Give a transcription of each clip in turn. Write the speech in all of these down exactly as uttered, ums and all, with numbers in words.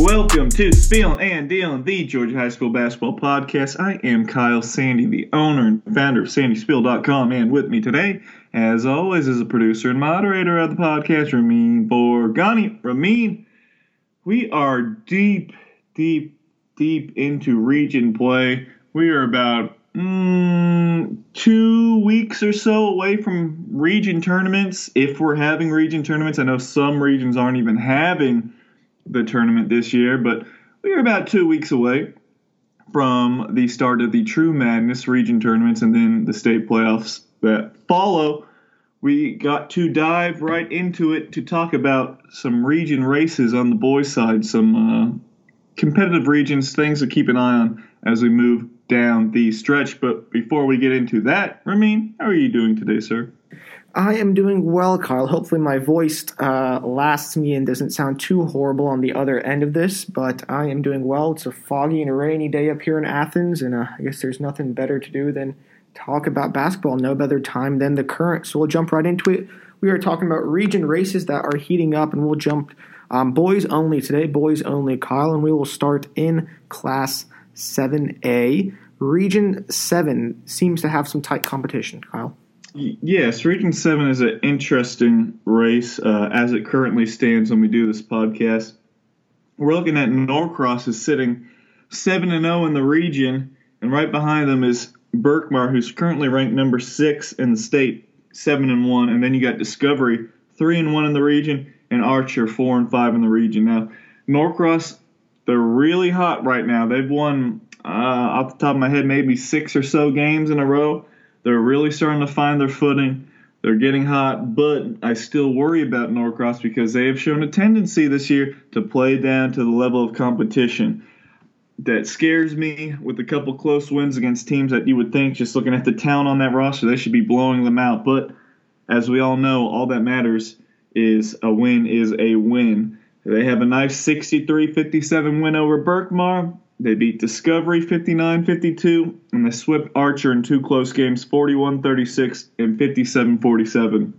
Welcome to Spielin' and Dealin', the Georgia High School Basketball Podcast. I am Kyle Sandy, the owner and founder of sandy spiel dot com, and with me today, as always, is a producer and moderator of the podcast, Ramin Borgani. Ramin, we are deep, deep, deep into region play. We are about mm, two weeks or so away from region tournaments, if we're having region tournaments. I know some regions aren't even having the tournament this year, but we are about two weeks away from the start of the True Madness region tournaments and then the state playoffs that follow. We got to dive right into it to talk about some region races on the boys' side, some uh, competitive regions, things to keep an eye on as we move down the stretch. But before we get into that, Ramin, how are you doing today, sir? I am doing well, Kyle. Hopefully my voice uh, lasts me and doesn't sound too horrible on the other end of this, but I am doing well. It's a foggy and a rainy day up here in Athens, and uh, I guess there's nothing better to do than talk about basketball. No better time than the current, so we'll jump right into it. We are talking about region races that are heating up, and we'll jump um, boys only today, boys only, Kyle, and we will start in Class seven A. Region seven seems to have some tight competition, Kyle. Yes, Region seven is an interesting race uh, as it currently stands when we do this podcast. We're looking at Norcross is sitting seven and oh in the region, and right behind them is Berkmar, who's currently ranked number six in the state, seven and one, and then you got Discovery, three and one in the region, and Archer, four and five in the region. Now, Norcross, they're really hot right now. They've won, uh, off the top of my head, maybe six or so games in a row. They're really starting to find their footing. They're getting hot, but I still worry about Norcross because they have shown a tendency this year to play down to the level of competition. That scares me with a couple close wins against teams that you would think, just looking at the talent on that roster, they should be blowing them out. But as we all know, all that matters is a win is a win. They have a nice sixty-three fifty-seven win over Berkmar. They beat Discovery fifty-nine fifty-two, and they swept Archer in two close games, forty-one thirty-six and fifty-seven forty-seven.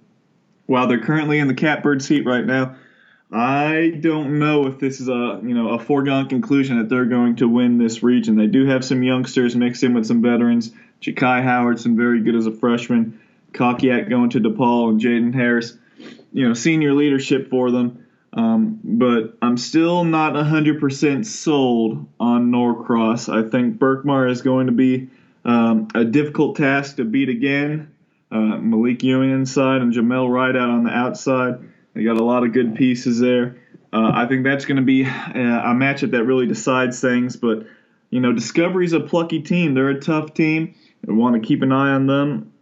While they're currently in the catbird seat right now, I don't know if this is a you know a foregone conclusion that they're going to win this region. They do have some youngsters mixed in with some veterans. Ja'Kai Howard's been very good as a freshman. Kakiak going to DePaul and Jaden Harris, you know, senior leadership for them. Um, but I'm still not one hundred percent sold on Norcross. I think Berkmar is going to be um, a difficult task to beat again. Uh, Malik Ewing inside and Jamel Wright out on the outside. They got a lot of good pieces there. Uh, I think that's going to be a, a matchup that really decides things. But, you know, Discovery's a plucky team. They're a tough team. We want to keep an eye on them.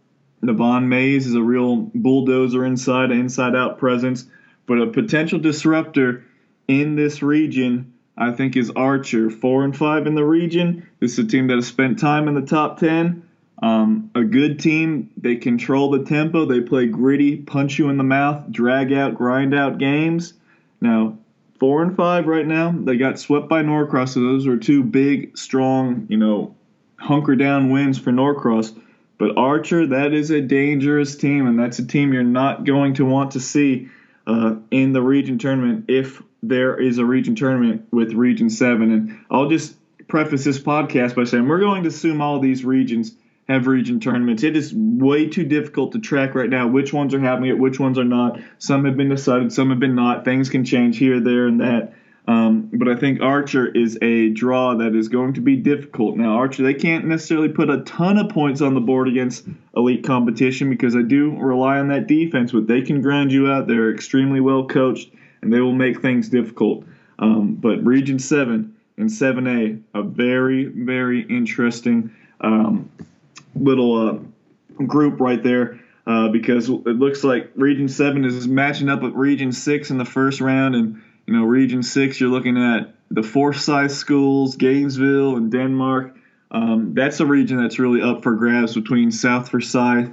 Devon Mays is a real bulldozer inside, an inside-out presence. But a potential disruptor in this region, I think, is Archer. Four and five in the region. This is a team that has spent time in the top ten. Um, a good team. They control the tempo. They play gritty, punch you in the mouth, drag out, grind out games. Now, four and five right now. They got swept by Norcross. So those were two big, strong, you know, hunker down wins for Norcross. But Archer, that is a dangerous team, and that's a team you're not going to want to see Uh, in the region tournament, if there is a region tournament with Region seven. And I'll just preface this podcast by saying we're going to assume all these regions have region tournaments. It is way too difficult to track right now which ones are happening, which ones are not. Some have been decided, some have been not. Things can change here, there, and that. Um, but I think Archer is a draw that is going to be difficult. Now, Archer, they can't necessarily put a ton of points on the board against elite competition because they do rely on that defense, but they can grind you out. They're extremely well coached, and they will make things difficult. Um, but Region seven and seven A, a very, very interesting um, little uh, group right there uh, because it looks like Region seven is matching up with Region six in the first round, and you know, Region six, you're looking at the Forsyth schools, Gainesville, and Denmark. Um, that's a region that's really up for grabs between South Forsyth,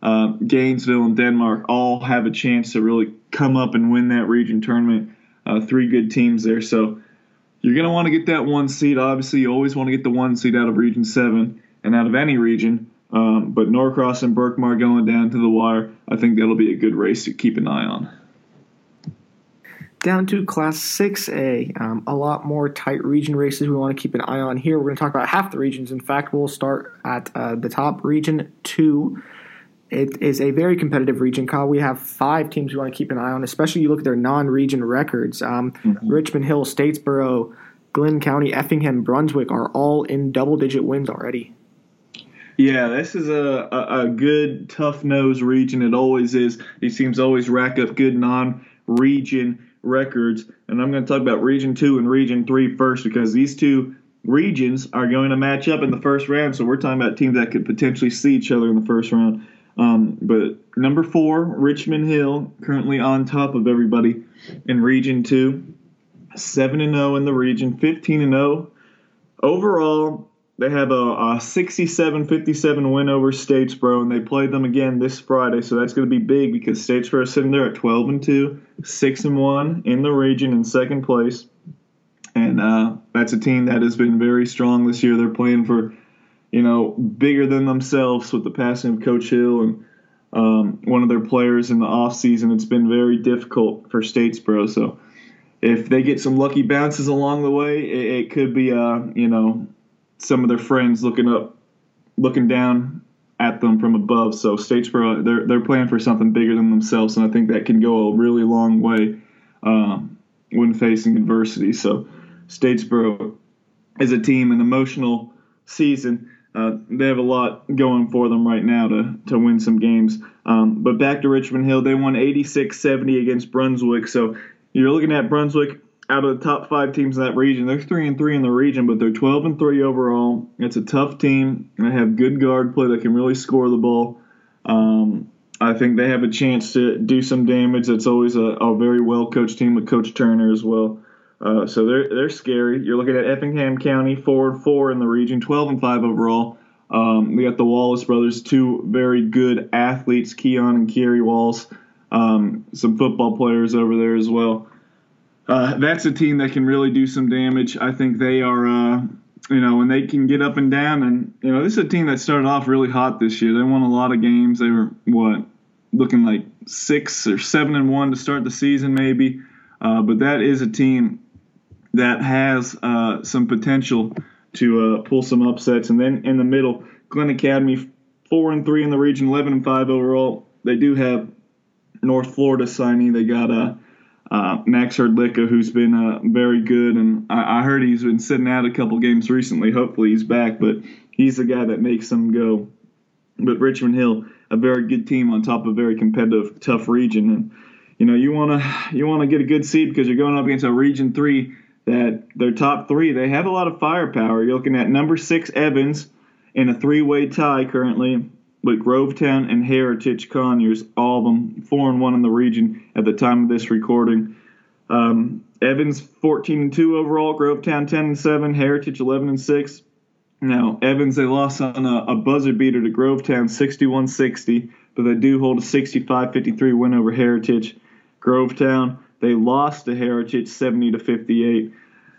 uh, Gainesville, and Denmark. All have a chance to really come up and win that region tournament. Uh, three good teams there. So you're going to want to get that one seed. Obviously, you always want to get the one seed out of Region seven and out of any region. Um, but Norcross and Berkmar going down to the wire, I think that'll be a good race to keep an eye on. Down to Class six A, um, a lot more tight region races we want to keep an eye on here. We're going to talk about half the regions. In fact, we'll start at uh, the top, Region two. It is a very competitive region, Kyle. We have five teams we want to keep an eye on, especially you look at their non-region records. Um, mm-hmm. Richmond Hill, Statesboro, Glenn County, Effingham, Brunswick are all in double-digit wins already. Yeah, this is a, a, a good, tough-nosed region. It always is. These teams always rack up good non-region records, and I'm going to talk about Region two and Region three first because these two regions are going to match up in the first round, so we're talking about teams that could potentially see each other in the first round. Um, but number four, Richmond Hill, currently on top of everybody in Region two, seven and oh in the region, fifteen and oh. Overall, they have a, a sixty-seven fifty-seven win over Statesboro, and they played them again this Friday, so that's going to be big because Statesboro is sitting there at twelve and two, six and one in the region in second place. And uh, that's a team that has been very strong this year. They're playing for, you know, bigger than themselves with the passing of Coach Hill and um, one of their players in the offseason. It's been very difficult for Statesboro, so if they get some lucky bounces along the way, it, it could be, uh, you know, some of their friends looking up, looking down at them from above. So Statesboro, they're they're playing for something bigger than themselves, and I think that can go a really long way um, when facing adversity. So Statesboro is a team, an emotional season. Uh, they have a lot going for them right now to to win some games. Um, but back to Richmond Hill, they won eighty-six seventy against Brunswick. So you're looking at Brunswick. Out of the top five teams in that region, they're three and three in the region, but they're twelve and three overall. It's a tough team, and they have good guard play that can really score the ball. Um, I think they have a chance to do some damage. It's always a, a very well coached team with Coach Turner as well. Uh, so they're they're scary. You're looking at Effingham County, four and four in the region, twelve and five overall. Um, we got the Wallace brothers, two very good athletes, Keon and Kerry Wallace, um, some football players over there as well. Uh, that's a team that can really do some damage. I think they are, uh, you know, when they can get up and down. And, you know, this is a team that started off really hot this year. They won a lot of games. They were, what, looking like six or seven and one to start the season maybe. Uh, but that is a team that has uh, some potential to uh, pull some upsets. And then in the middle, Glen Academy, four and three in the region, eleven and five overall. They do have North Florida signing. They got a uh, – Uh, Max Hrdlicka, who's been uh, very good, and I, I heard he's been sitting out a couple games recently. Hopefully he's back, but he's the guy that makes them go. But Richmond Hill, a very good team on top of a very competitive, tough region, and you know you want to you want to get a good seed because you're going up against a Region Three that their top three. They have a lot of firepower. You're looking at number six Evans in a three-way tie currently. But Grovetown and Heritage Conyers, all of them four and one in the region at the time of this recording. Um, Evans fourteen and two overall, Grovetown ten and seven, Heritage eleven and six. Now Evans, they lost on a, a buzzer beater to Grovetown sixty-one sixty, but they do hold a sixty-five fifty-three win over Heritage. Grovetown, they lost to Heritage seventy to fifty-eight.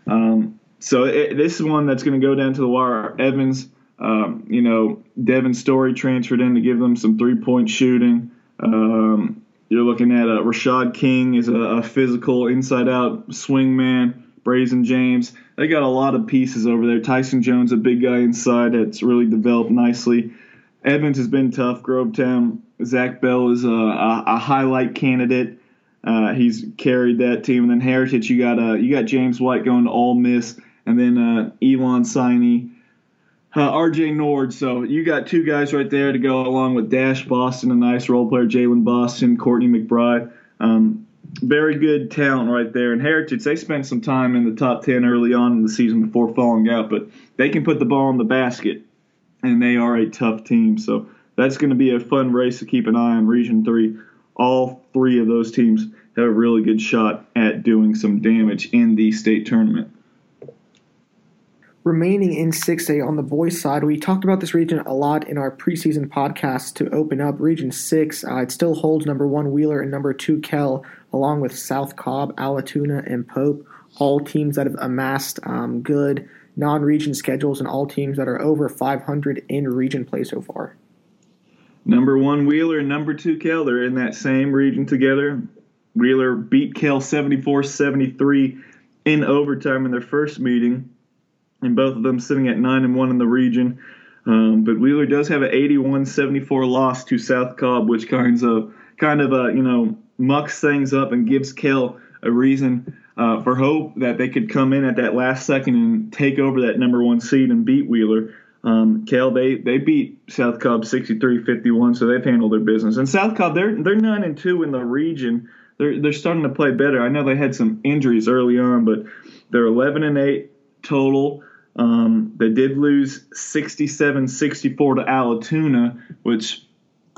Um, so it, this is one that's going to go down to the wire. Evans. Um, you know, Devin Story transferred in to give them some three-point shooting. Um, you're looking at uh, Rashad King is a, a physical inside-out swingman. Brazen James, they got a lot of pieces over there. Tyson Jones, a big guy inside that's really developed nicely. Evans has been tough. Grovetown, Zach Bell is a, a, a highlight candidate. Uh, he's carried that team. And then Heritage, you got uh, you got James White going to Ole Miss, and then uh, Elon Siney. Uh, R J Nord, so you got two guys right there to go along with Dash Boston, a nice role player, Jalen Boston, Courtney McBride. Um, very good talent right there. And Heritage, they spent some time in the top ten early on in the season before falling out, but they can put the ball in the basket, and they are a tough team. So that's going to be a fun race to keep an eye on Region three. All three of those teams have a really good shot at doing some damage in the state tournament. Remaining in six A on the boys' side, we talked about this region a lot in our preseason podcast to open up Region six. Uh, it still holds number one Wheeler and number two Kell, along with South Cobb, Alatoona, and Pope, all teams that have amassed um, good non-region schedules and all teams that are over five hundred in region play so far. Number one Wheeler and number two Kell, they're in that same region together. Wheeler beat Kell seventy-four seventy-three in overtime in their first meeting, and both of them sitting at nine and one in the region. Um, but Wheeler does have an eighty-one seventy-four loss to South Cobb, which kinds of, kind of uh, you know, mucks things up and gives Kell a reason uh, for hope that they could come in at that last second and take over that number one seed and beat Wheeler. Um, Kell, they, they beat South Cobb sixty-three fifty-one, so they've handled their business. And South Cobb, they're they're nine and two in the region. They're they're starting to play better. I know they had some injuries early on, but they're eleven and eight total. Um, they did lose sixty-seven sixty-four to Alatoona, which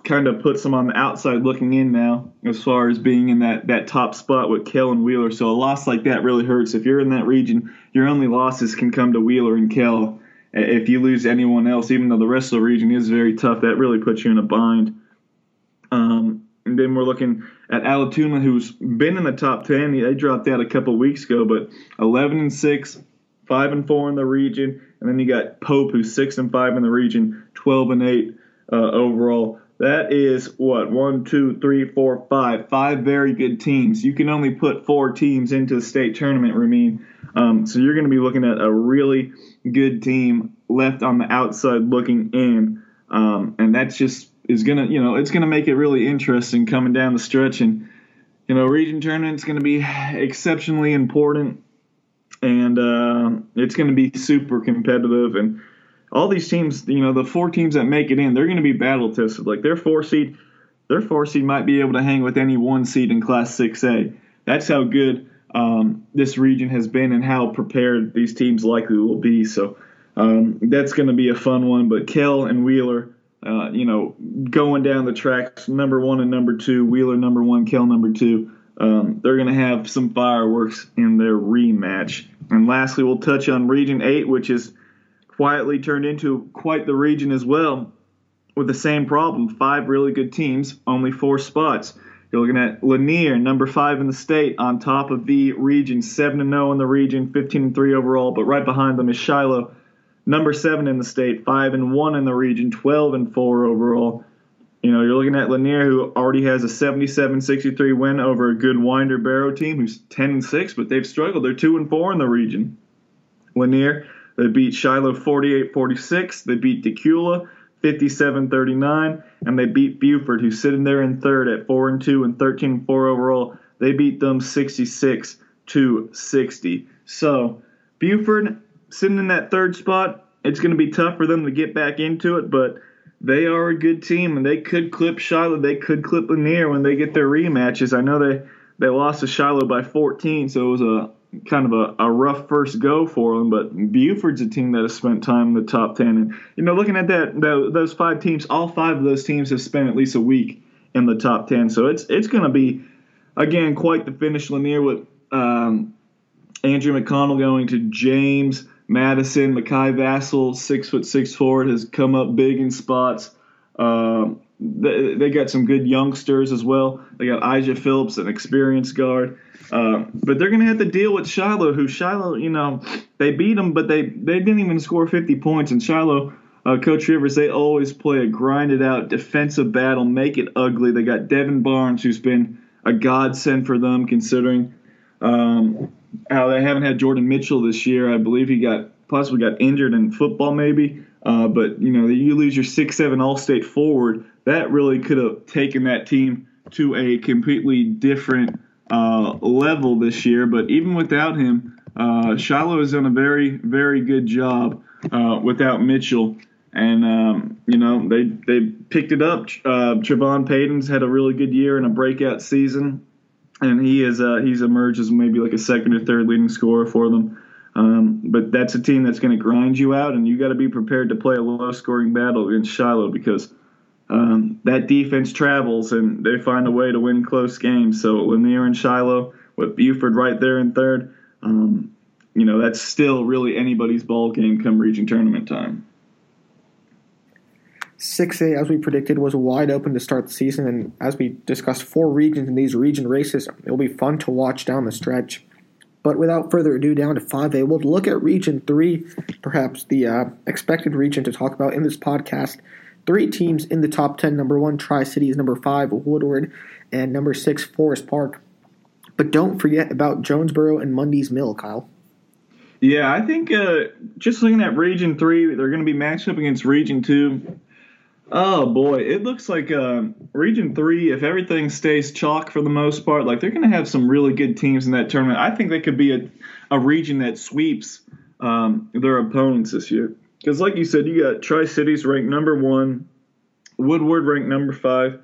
kind of puts them on the outside looking in now as far as being in that, that top spot with Kell and Wheeler. So a loss like that really hurts. If you're in that region, your only losses can come to Wheeler and Kell. If you lose anyone else, even though the rest of the region is very tough, that really puts you in a bind. Um, and then we're looking at Alatoona, who's been in the top ten. They dropped out a couple weeks ago, but eleven and six, five and four in the region. And then you got Pope, who's six and five in the region, twelve and eight uh, overall. That is, what, one, two, three, four, five. Five very good teams. You can only put four teams into the state tournament, Ramin. Um, so you're going to be looking at a really good team left on the outside looking in. Um, and that's just is going to, you know, it's going to make it really interesting coming down the stretch. And, you know, region tournament's going to be exceptionally important. And uh, it's going to be super competitive. And all these teams, you know, the four teams that make it in, they're going to be battle tested. Like their four seed, their four seed might be able to hang with any one seed in Class six A. That's how good um, this region has been and how prepared these teams likely will be. So um, that's going to be a fun one. But Kell and Wheeler, uh, you know, going down the tracks, number one and number two, Wheeler number one, Kell number two. Um, they're going to have some fireworks in their rematch. And lastly, we'll touch on Region eight, which is quietly turned into quite the region as well, with the same problem. Five really good teams, only four spots. You're looking at Lanier, number five in the state, on top of the region, seven and oh in the region, fifteen and three overall, but right behind them is Shiloh, number seven in the state, five and one in the region, twelve and four overall. You know, you're looking at Lanier, who already has a seventy-seven sixty-three win over a good Winder Barrow team, who's ten and six, but they've struggled. They're two and four in the region. Lanier, they beat Shiloh forty-eight forty-six. They beat Decula fifty-seven thirty-nine. And they beat Buford, who's sitting there in third at four and two and thirteen and four overall. They beat them sixty-six to sixty. So Buford sitting in that third spot, it's going to be tough for them to get back into it, but they are a good team, and they could clip Shiloh. They could clip Lanier when they get their rematches. I know they, they lost to Shiloh by fourteen, so it was a kind of a, a rough first go for them, but Buford's a team that has spent time in the top ten. And, you know, looking at that, those five teams, all five of those teams have spent at least a week in the top ten. So it's it's going to be, again, quite the finish. Lanier with um, Andrew McConnell going to James Madison. Makai Vassell, six foot six forward, has come up big in spots. Um, they, they got some good youngsters as well. They got Ijah Phillips, an experienced guard. Uh, but they're going to have to deal with Shiloh, who Shiloh, you know, they beat them, but they, they didn't even score fifty points. And Shiloh, uh, Coach Rivers, they always play a grinded-out defensive battle, make it ugly. They got Devin Barnes, who's been a godsend for them, considering um, how they haven't had Jordan Mitchell this year. I believe he got possibly got injured in football maybe. Uh, but, you know, you lose your six seven All-State forward. That really could have taken that team to a completely different uh, level this year. But even without him, uh, Shiloh has done a very, very good job uh, without Mitchell. And, um, you know, they they picked it up. Uh, Trevon Payton's had a really good year and a breakout season. And he is uh, he's emerged as maybe like a second or third leading scorer for them. Um, but that's a team that's going to grind you out, and you got to be prepared to play a low-scoring battle against Shiloh because um, that defense travels, and they find a way to win close games. So Lanier and Shiloh with Buford right there in third, um, you know, that's still really anybody's ball game come region tournament time. six A, as we predicted, was wide open to start the season, and as we discussed, four regions in these region races, it will be fun to watch down the stretch. But without further ado, down to five A, we'll look at Region three, perhaps the uh, expected region to talk about in this podcast. Three teams in the top ten, number one, Tri-Cities, number five, Woodward, and number six, Forest Park. But don't forget about Jonesboro and Mundy's Mill, Kyle. Yeah, I think uh, just looking at Region three, they're going to be matched up against Region two. Oh, boy. It looks like uh, Region three, if everything stays chalk for the most part, like they're going to have some really good teams in that tournament. I think they could be a, a region that sweeps um, their opponents this year. Because like you said, you got Tri-Cities ranked number one, Woodward ranked number five,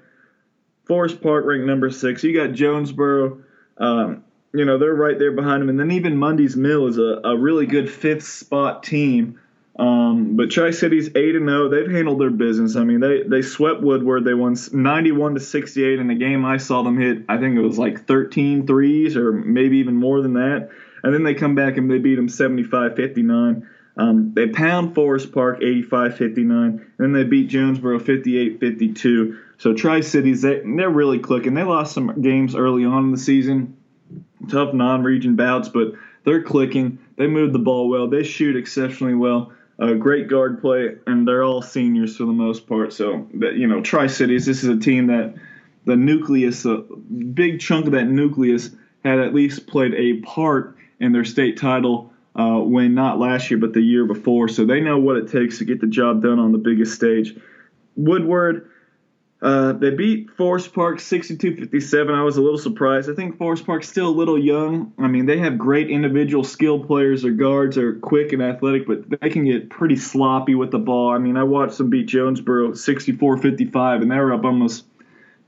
Forest Park ranked number six. You got Jonesboro. Um, you know, they're right there behind them. And then even Mundy's Mill is a, a really good fifth spot team. Um, but Tri-Cities eight and oh, they've handled their business. I mean, they, they swept Woodward. They won ninety-one to sixty-eight in the game I saw them hit. I think it was like thirteen threes or maybe even more than that. And then they come back and they beat them seventy-five fifty-nine. Um, they pound Forest Park eighty-five fifty-nine, and then they beat Jonesboro fifty-eight fifty-two. So Tri-Cities, they, they're really clicking. They lost some games early on in the season, tough non-region bouts, but they're clicking. They move the ball well. They shoot exceptionally well. Uh, great guard play, and they're all seniors for the most part. So, you know, Tri-Cities, this is a team that the nucleus, a big chunk of that nucleus, had at least played a part in their state title Uh, when not last year but the year before, so they know what it takes to get the job done on the biggest stage. Woodward, uh, they beat Forest Park sixty-two fifty-seven. I was a little surprised. I think Forest Park's still a little young. I mean, they have great individual skill players. Their guards are quick and athletic, but they can get pretty sloppy with the ball. I mean, I watched them beat Jonesboro sixty-four fifty-five, and they were up almost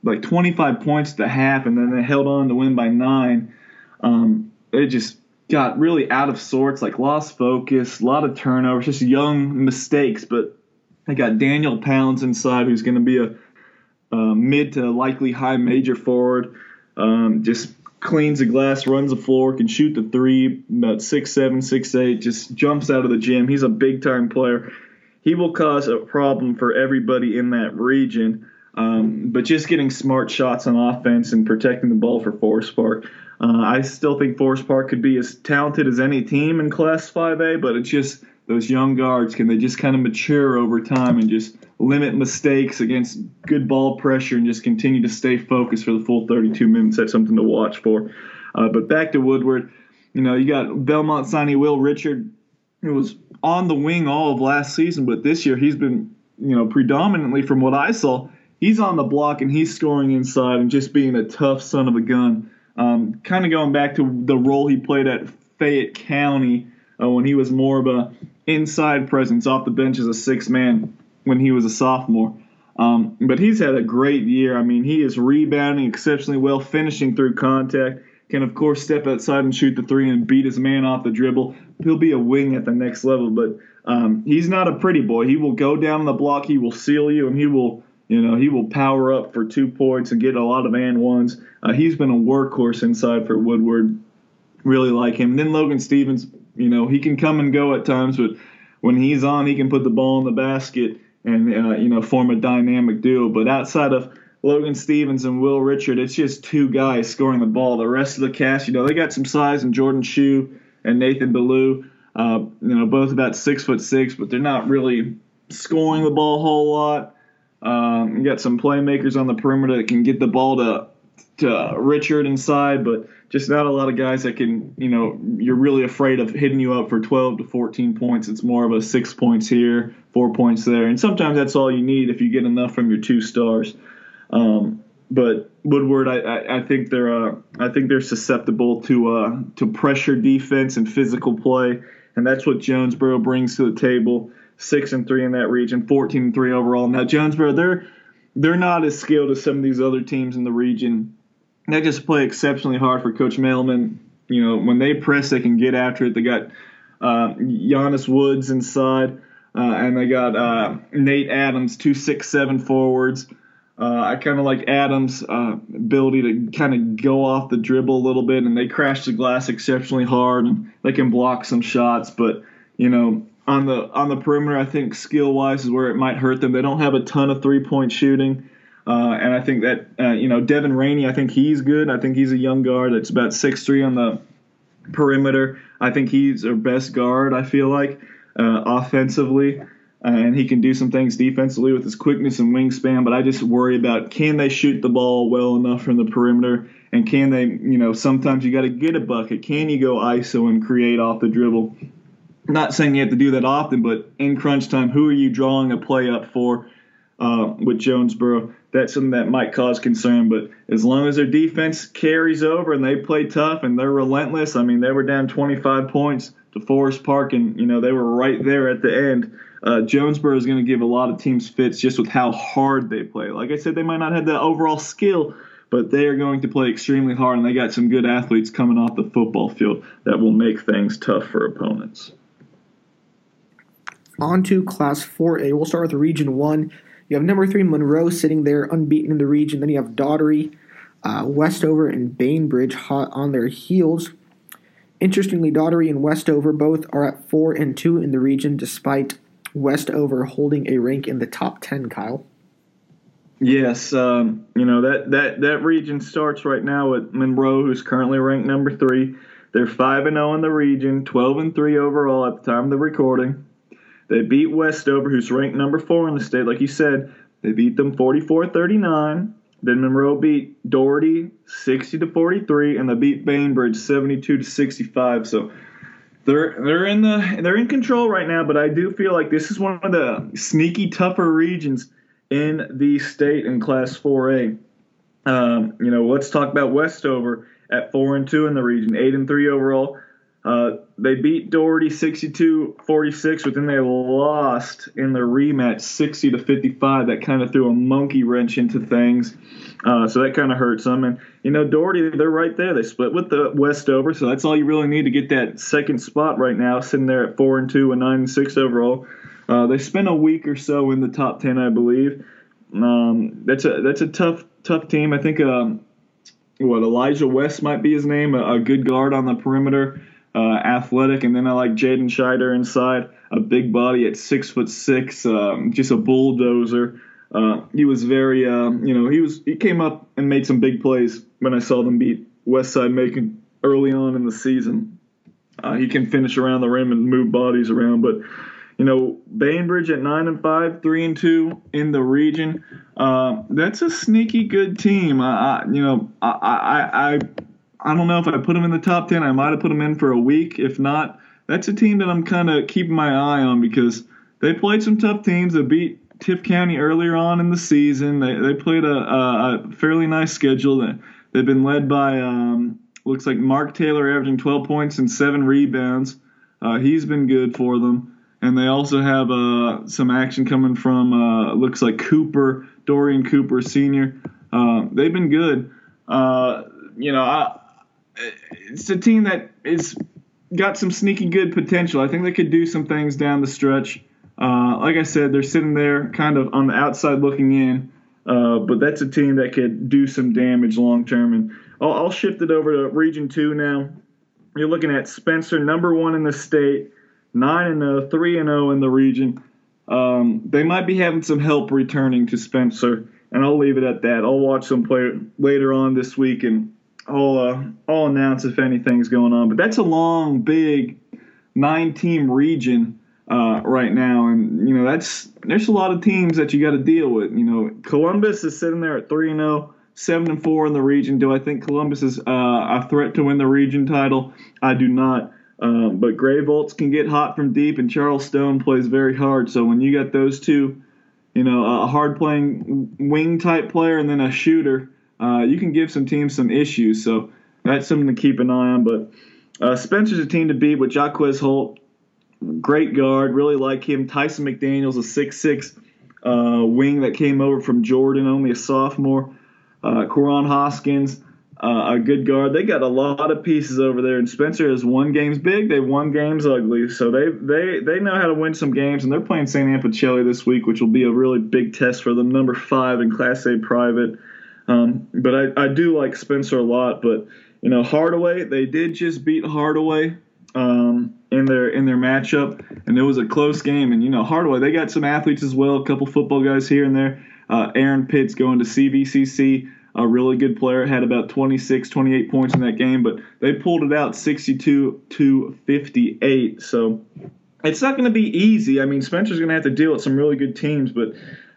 like twenty-five points at the half, and then they held on to win by nine. Um, it just got really out of sorts, like lost focus, a lot of turnovers, just young mistakes. But they got Daniel Pounds inside, who's going to be a, a mid to likely high major forward. Um, just cleans the glass, runs the floor, can shoot the three, about six seven, six eight, just jumps out of the gym. He's a big-time player. He will cause a problem for everybody in that region. Um, but just getting smart shots on offense and protecting the ball for Forest Park. Uh, I still think Forest Park could be as talented as any team in Class five A, but it's just those young guards, can they just kind of mature over time and just limit mistakes against good ball pressure and just continue to stay focused for the full thirty-two minutes. That's something to watch for. Uh, but back to Woodward, you know, you got Belmont signee Will Richard, who was on the wing all of last season, but this year he's been, you know, predominantly from what I saw, he's on the block and he's scoring inside and just being a tough son of a gun. Um, kind of going back to the role he played at Fayette County uh, when he was more of a inside presence off the bench as a sixth man when he was a sophomore. Um, but he's had a great year. I mean, he is rebounding exceptionally well, finishing through contact, can, of course, step outside and shoot the three and beat his man off the dribble. He'll be a wing at the next level, but um, he's not a pretty boy. He will go down the block, he will seal you, and he will You know, he will power up for two points and get a lot of and ones. Uh, he's been a workhorse inside for Woodward. Really like him. And then Logan Stevens, you know, he can come and go at times, but when he's on, he can put the ball in the basket and, uh, you know, form a dynamic duo. But outside of Logan Stevens and Will Richard, it's just two guys scoring the ball. The rest of the cast, you know, they got some size in Jordan Shue and Nathan Bellew, uh, you know, both about six foot six, but they're not really scoring the ball a whole lot. Um, you got some playmakers on the perimeter that can get the ball to to Richard inside, but just not a lot of guys that can, you know, you're really afraid of hitting you up for twelve to fourteen points. It's more of a six points here, four points there. And sometimes that's all you need if you get enough from your two stars. Um, but Woodward, I, I, I think they're uh, I think they're susceptible to uh, to pressure defense and physical play, and that's what Jonesboro brings to the table. Six and three in that region, fourteen and three overall. Now Jonesboro, they're they're not as skilled as some of these other teams in the region. They just play exceptionally hard for Coach Mailman. You know, when they press, they can get after it. They got uh, Giannis Woods inside, uh, and they got uh, Nate Adams, two six seven forwards. Uh, I kind of like Adams' uh, ability to kind of go off the dribble a little bit, and they crash the glass exceptionally hard. And they can block some shots, but you know. On the on the perimeter, I think skill-wise is where it might hurt them. They don't have a ton of three-point shooting, uh, and I think that, uh, you know, Devin Rainey, I think he's good. I think he's a young guard that's about six three on the perimeter. I think he's their best guard, I feel like, uh, offensively, uh, and he can do some things defensively with his quickness and wingspan, but I just worry about can they shoot the ball well enough from the perimeter And can they, you know, sometimes you got to get a bucket. Can you go I S O and create off the dribble? I'm not saying you have to do that often, but in crunch time, who are you drawing a play up for uh, with Jonesboro? That's something that might cause concern. But as long as their defense carries over and they play tough and they're relentless, I mean, they were down twenty-five points to Forest Park, and, you know, they were right there at the end. Uh, Jonesboro is going to give a lot of teams fits just with how hard they play. Like I said, they might not have the overall skill, but they are going to play extremely hard, and they got some good athletes coming off the football field that will make things tough for opponents. On to Class four A. We'll start with Region one. You have number three, Monroe, sitting there unbeaten in the region. Then you have Daugherty, uh, Westover, and Bainbridge hot on their heels. Interestingly, Daugherty and Westover both are at four and two in the region, despite Westover holding a rank in the top ten, Kyle. Yes, um, you know, that, that, that region starts right now with Monroe, who's currently ranked number three. They're five and oh in the region, twelve and three overall at the time of the recording. They beat Westover, who's ranked number four in the state, like you said. They beat them forty-four thirty-nine. Then Monroe beat Daugherty sixty to forty-three, and they beat Bainbridge seventy-two to sixty-five. So They're they're in the they're in control right now, but I do feel like this is one of the sneaky tougher regions in the state in Class four A. Um, you know, let's talk about Westover at four and two in the region, eight and three overall. Uh, they beat Daugherty sixty-two forty-six, but then they lost in the rematch sixty to fifty-five. That kind of threw a monkey wrench into things. Uh, so that kind of hurts them. And, you know, Daugherty, they're right there. They split with the Westover, so that's all you really need to get that second spot right now, sitting there at four and two and nine and six overall. Uh, they spent a week or so in the top ten, I believe. Um, that's a that's a tough, tough team. I think, um, what, Elijah West might be his name, a, a good guard on the perimeter. Uh, athletic, and then I like Jaden Scheider inside, a big body at six foot six, um, just a bulldozer. Uh, he was very, uh, you know, he was he came up and made some big plays when I saw them beat Westside Macon early on in the season. Uh, he can finish around the rim and move bodies around, but you know, Bainbridge at nine and five, three and two in the region. Uh, that's a sneaky good team. I, I you know, I, I. I I don't know if I put them in the top ten. I might have put them in for a week. If not, that's a team that I'm kind of keeping my eye on because they played some tough teams. They beat Tift County earlier on in the season. They they played a, a, a fairly nice schedule. They've been led by, um, looks like Mark Taylor, averaging twelve points and seven rebounds. Uh, he's been good for them. And they also have uh, some action coming from, uh, looks like Cooper, Dorian Cooper Senior. Uh, they've been good. Uh, you know, I... It's a team that is got some sneaky good potential. I think they could do some things down the stretch. Uh, like I said, they're sitting there kind of on the outside looking in, uh, but that's a team that could do some damage long term. And I'll, I'll shift it over to Region two now. You're looking at Spencer, number one in the state, nine and oh, three and oh in the region. Um, they might be having some help returning to Spencer, and I'll leave it at that. I'll watch them play later on this week and I'll, uh, I'll announce if anything's going on. But that's a long, big, nine-team region uh, right now. And, you know, that's there's a lot of teams that you got to deal with. You know, Columbus is sitting there at three and oh, seven and four in the region. Do I think Columbus is uh, a threat to win the region title? I do not. Um, but Gray Volts can get hot from deep, and Charles Stone plays very hard. So when you got those two, you know, a hard-playing wing-type player and then a shooter, Uh, you can give some teams some issues, so that's something to keep an eye on. But uh, Spencer's a team to beat with Jaquez Holt, great guard, really like him. Tyson McDaniels, a six six uh, wing that came over from Jordan, only a sophomore. Uh, Coron Hoskins, uh, a good guard. They got a lot of pieces over there, and Spencer has won games big, they won games ugly, so they they they know how to win some games, and they're playing Saint Amphocelli this week, which will be a really big test for them. Number five in Class A private. Um, but I, I do like Spencer a lot. But you know, Hardaway, they did just beat Hardaway um, in their in their matchup, and it was a close game. And you know, Hardaway, they got some athletes as well, a couple football guys here and there. Uh, Aaron Pitts going to C V C C, a really good player, had about twenty-six, twenty-eight points in that game, but they pulled it out sixty-two to fifty-eight. So it's not going to be easy. I mean, Spencer's going to have to deal with some really good teams, but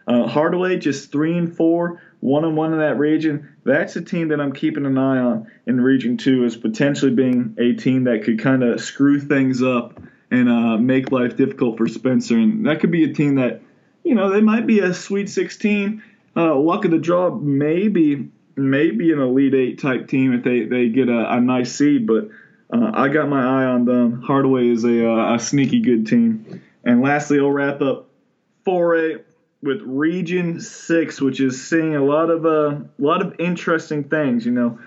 uh, Hardaway just three and four. one-on-one in that region, that's a team that I'm keeping an eye on in Region two as potentially being a team that could kind of screw things up and uh, make life difficult for Spencer. And that could be a team that, you know, they might be a Sweet sixteen. Uh, luck of the draw, maybe maybe an Elite Eight type team if they, they get a, a nice seed. But uh, I got my eye on them. Hardaway is a, uh, a sneaky good team. And lastly, I'll wrap up four A with Region six, which is seeing a lot of a uh, lot of interesting things. You know,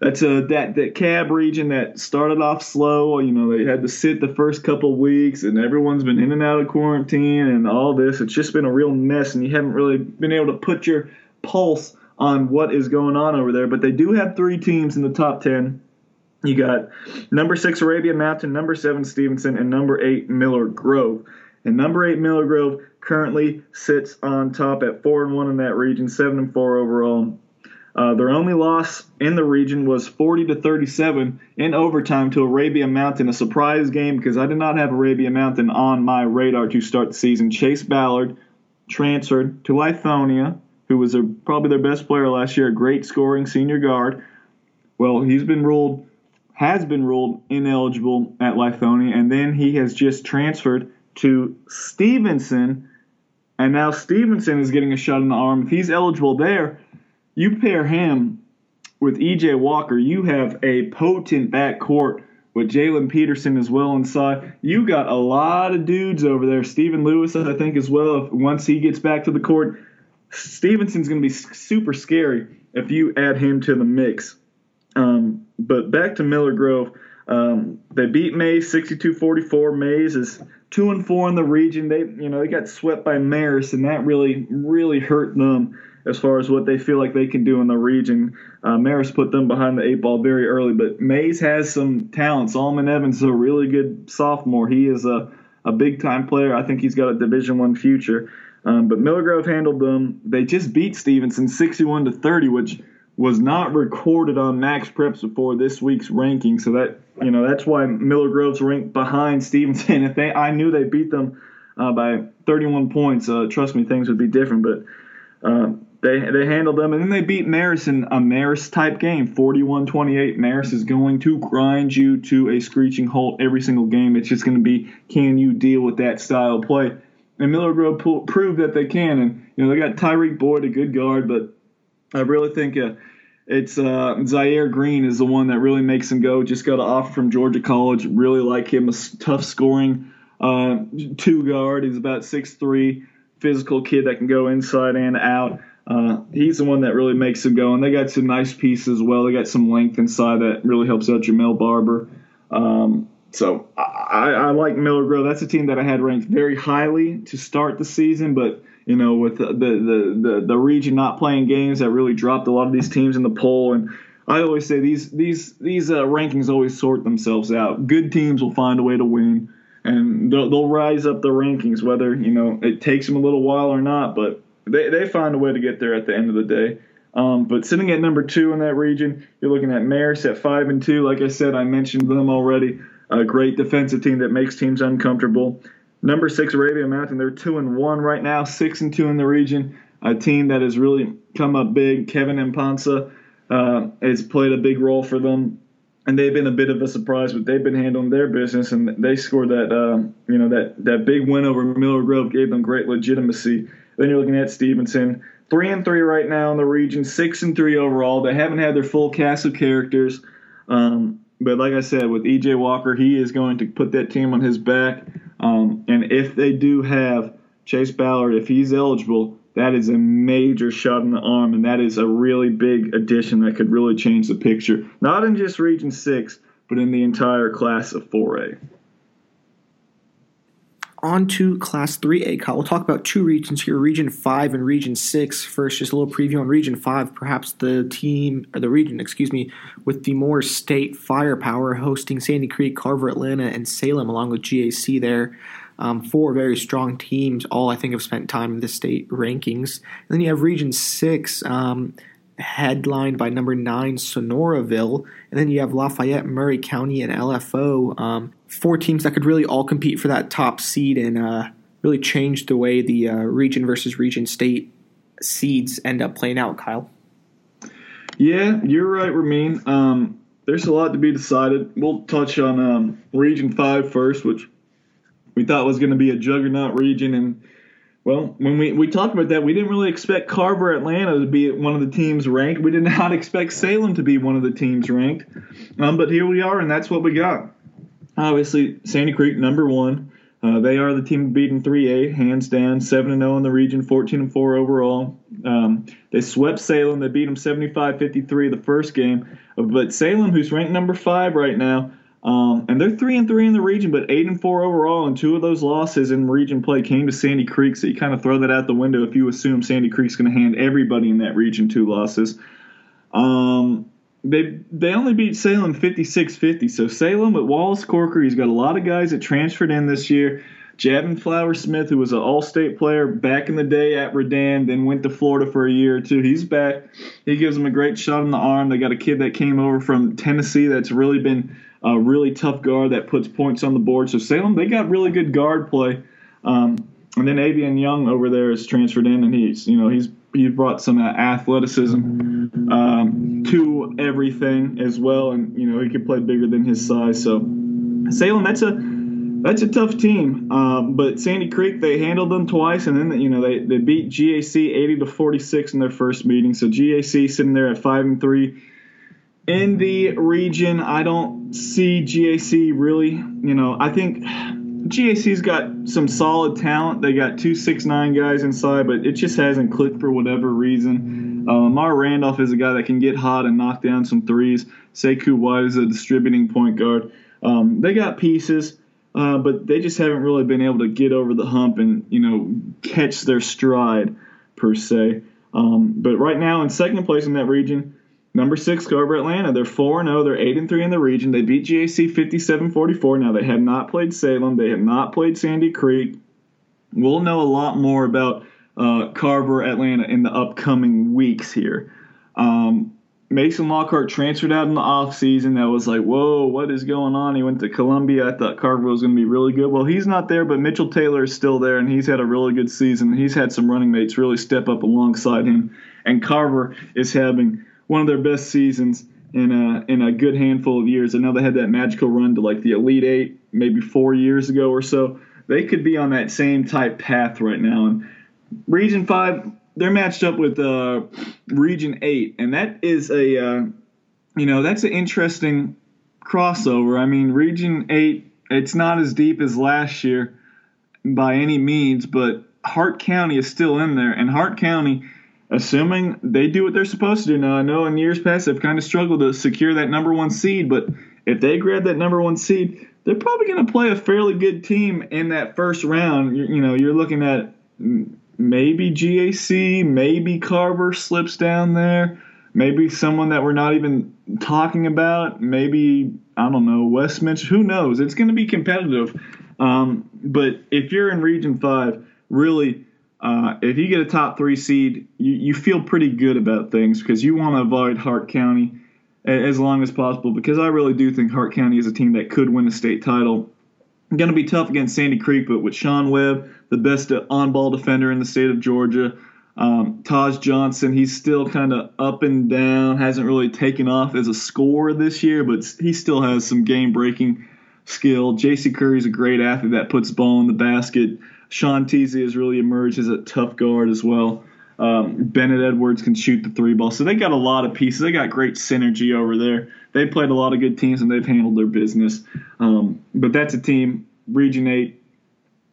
that's a that that Cab region that started off slow. You know, they had to sit the first couple of weeks, and everyone's been in and out of quarantine and all this. It's just been a real mess, and you haven't really been able to put your pulse on what is going on over there. But they do have three teams in the top ten. You got number six Arabia Mountain, number seven Stevenson, and number eight Miller Grove. And number eight Miller Grove currently sits on top at four and one in that region, seven and four overall. Uh, their only loss in the region was forty to thirty-seven in overtime to Arabia Mountain, a surprise game because I did not have Arabia Mountain on my radar to start the season. Chase Ballard transferred to Lithonia, who was their, probably their best player last year, a great scoring senior guard. Well, he's been ruled has been ruled ineligible at Lithonia, and then he has just transferred to Stevenson, and now Stevenson is getting a shot in the arm. If he's eligible there, you pair him with E J Walker. You have a potent backcourt with Jalen Peterson as well inside. You got a lot of dudes over there. Steven Lewis, I think, as well. If, once he gets back to the court, Stevenson's going to be super scary if you add him to the mix. Um, but back to Miller Grove. Um, they beat Mays sixty-two forty-four. Mays is two and four in the region. They, you know, they got swept by Marist, and that really, really hurt them as far as what they feel like they can do in the region. Uh, Marist put them behind the eight ball very early, but Mays has some talent. Solomon Evans is a really good sophomore. He is a, a big-time player. I think he's got a Division One future. Um, but Miller Grove handled them. They just beat Stevenson sixty-one to thirty, which was not recorded on Max Preps before this week's ranking, so that you know that's why Miller Grove's ranked behind Stevenson. If they, I knew they beat them uh, by thirty-one points. Uh, trust me, things would be different. But uh, they they handled them, and then they beat Marist in a Marist type game, forty-one twenty-eight. Marist is going to grind you to a screeching halt every single game. It's just going to be, can you deal with that style of play? And Miller Grove po- proved that they can. And you know they got Tyreek Boyd, a good guard, but I really think uh, it's uh, Zaire Green is the one that really makes him go. Just got an offer from Georgia College. Really like him. A tough scoring uh, two guard. He's about six three, physical kid that can go inside and out. Uh, he's the one that really makes him go. And they got some nice pieces as well. They got some length inside that really helps out Jamel Barber. Um, so I, I like Miller Grove. That's a team that I had ranked very highly to start the season, but you know, with the, the the the region not playing games, that really dropped a lot of these teams in the poll. And I always say these these these uh, rankings always sort themselves out. Good teams will find a way to win, and they'll, they'll rise up the rankings, whether you know it takes them a little while or not. But they, they find a way to get there at the end of the day. Um, but sitting at number two in that region, you're looking at Marist at five and two. Like I said, I mentioned them already. A great defensive team that makes teams uncomfortable. Number six, Arabia Mountain, they're two and one right now, six and two in the region. A team that has really come up big. Kevin Imponsa uh, has played a big role for them, and they've been a bit of a surprise, but they've been handling their business, and they scored that uh, you know that, that big win over Miller Grove, gave them great legitimacy. Then you're looking at Stevenson, three and three right now in the region, six and three overall. They haven't had their full cast of characters, um, but like I said, with E J Walker, he is going to put that team on his back. Um, and if they do have Chase Ballard, if he's eligible, that is a major shot in the arm, and that is a really big addition that could really change the picture, not in just Region six, but in the entire class of four A. On to Class three A, Kyle. We'll talk about two regions here, Region five and Region six. First, just a little preview on Region five, perhaps the team, or the region, excuse me, with the more state firepower, hosting Sandy Creek, Carver, Atlanta, and Salem, along with G A C there. Um, four very strong teams, all I think have spent time in the state rankings. And then you have Region six, um, headlined by number nine, Sonoraville. And then you have Lafayette, Murray County, and L F O. Um, four teams that could really all compete for that top seed and uh, really change the way the uh, region versus region state seeds end up playing out, Kyle. Yeah, you're right, Ramin. Um, there's a lot to be decided. We'll touch on um, Region five first, which we thought was going to be a juggernaut region. And, well, when we, we talked about that, we didn't really expect Carver Atlanta to be one of the teams ranked. We did not expect Salem to be one of the teams ranked. Um, but here we are, and that's what we got. Obviously, Sandy Creek, number one. Uh, they are the team beating three A, hands down, seven and oh in the region, fourteen and four overall. Um, they swept Salem. They beat them seventy-five fifty-three the first game. But Salem, who's ranked number five right now, um, and they're three and three in the region, but eight and four overall, and two of those losses in region play came to Sandy Creek, so you kind of throw that out the window if you assume Sandy Creek's going to hand everybody in that region two losses. Um... They they only beat Salem fifty-six fifty. So Salem with Wallace Corker, he's got a lot of guys that transferred in this year. Javin Flower-Smith, who was an all-state player back in the day at Redan, then went to Florida for a year or two. He's back. He gives them a great shot in the arm. They got a kid that came over from Tennessee that's really been a really tough guard that puts points on the board. So Salem, they got really good guard play. Um, and then Avian Young over there is transferred in, and he's you know he's he brought some uh, athleticism um, to everything as well, and you know he could play bigger than his size. So Salem, that's a that's a tough team. Um, but Sandy Creek, they handled them twice, and then you know they, they beat G A C eighty to forty-six in their first meeting. So G A C sitting there at five and three in the region. I don't see G A C really. You know I think. G A C's got some solid talent. They got two six nine guys inside, but it just hasn't clicked for whatever reason. Uh, Lamar Randolph is a guy that can get hot and knock down some threes. Sekou White is a distributing point guard. Um, they got pieces, uh, but they just haven't really been able to get over the hump and, you know, catch their stride, per se. Um, but right now in second place in that region, number six, Carver Atlanta. They're four and oh. They're eight and three in the region. They beat G A C fifty-seven forty-four. Now, they have not played Salem. They have not played Sandy Creek. We'll know a lot more about uh, Carver Atlanta in the upcoming weeks here. Um, Mason Lockhart transferred out in the offseason. That was like, whoa, what is going on? He went to Columbia. I thought Carver was going to be really good. Well, he's not there, but Mitchell Taylor is still there, and he's had a really good season. He's had some running mates really step up alongside him, and Carver is having – one of their best seasons in a, in a good handful of years. I know they had that magical run to like the Elite Eight maybe four years ago or so. They could be on that same type path right now. And Region five, they're matched up with uh, Region eight, and that is a uh, you know that's an interesting crossover. I mean, Region eight, it's not as deep as last year by any means, but Hart County is still in there, and Hart County – assuming they do what they're supposed to do. Now, I know in years past they've kind of struggled to secure that number one seed, but if they grab that number one seed, they're probably going to play a fairly good team in that first round. You, you know, you're looking at maybe G A C, maybe Carver slips down there, maybe someone that we're not even talking about, maybe, I don't know, Westminster. Who knows? It's going to be competitive. Um, but if you're in Region five, really – Uh, if you get a top three seed, you, you feel pretty good about things because you want to avoid Hart County as long as possible because I really do think Hart County is a team that could win a state title. Going to be tough against Sandy Creek, but with Sean Webb, the best on-ball defender in the state of Georgia, um, Taj Johnson, he's still kind of up and down, hasn't really taken off as a scorer this year, but he still has some game-breaking skill. J C Curry's a great athlete that puts the ball in the basket. Sean Teasley has really emerged as a tough guard as well. Um, Bennett Edwards can shoot the three ball. So they got a lot of pieces. They got great synergy over there. They played a lot of good teams, and they've handled their business. Um, but that's a team, Region eight.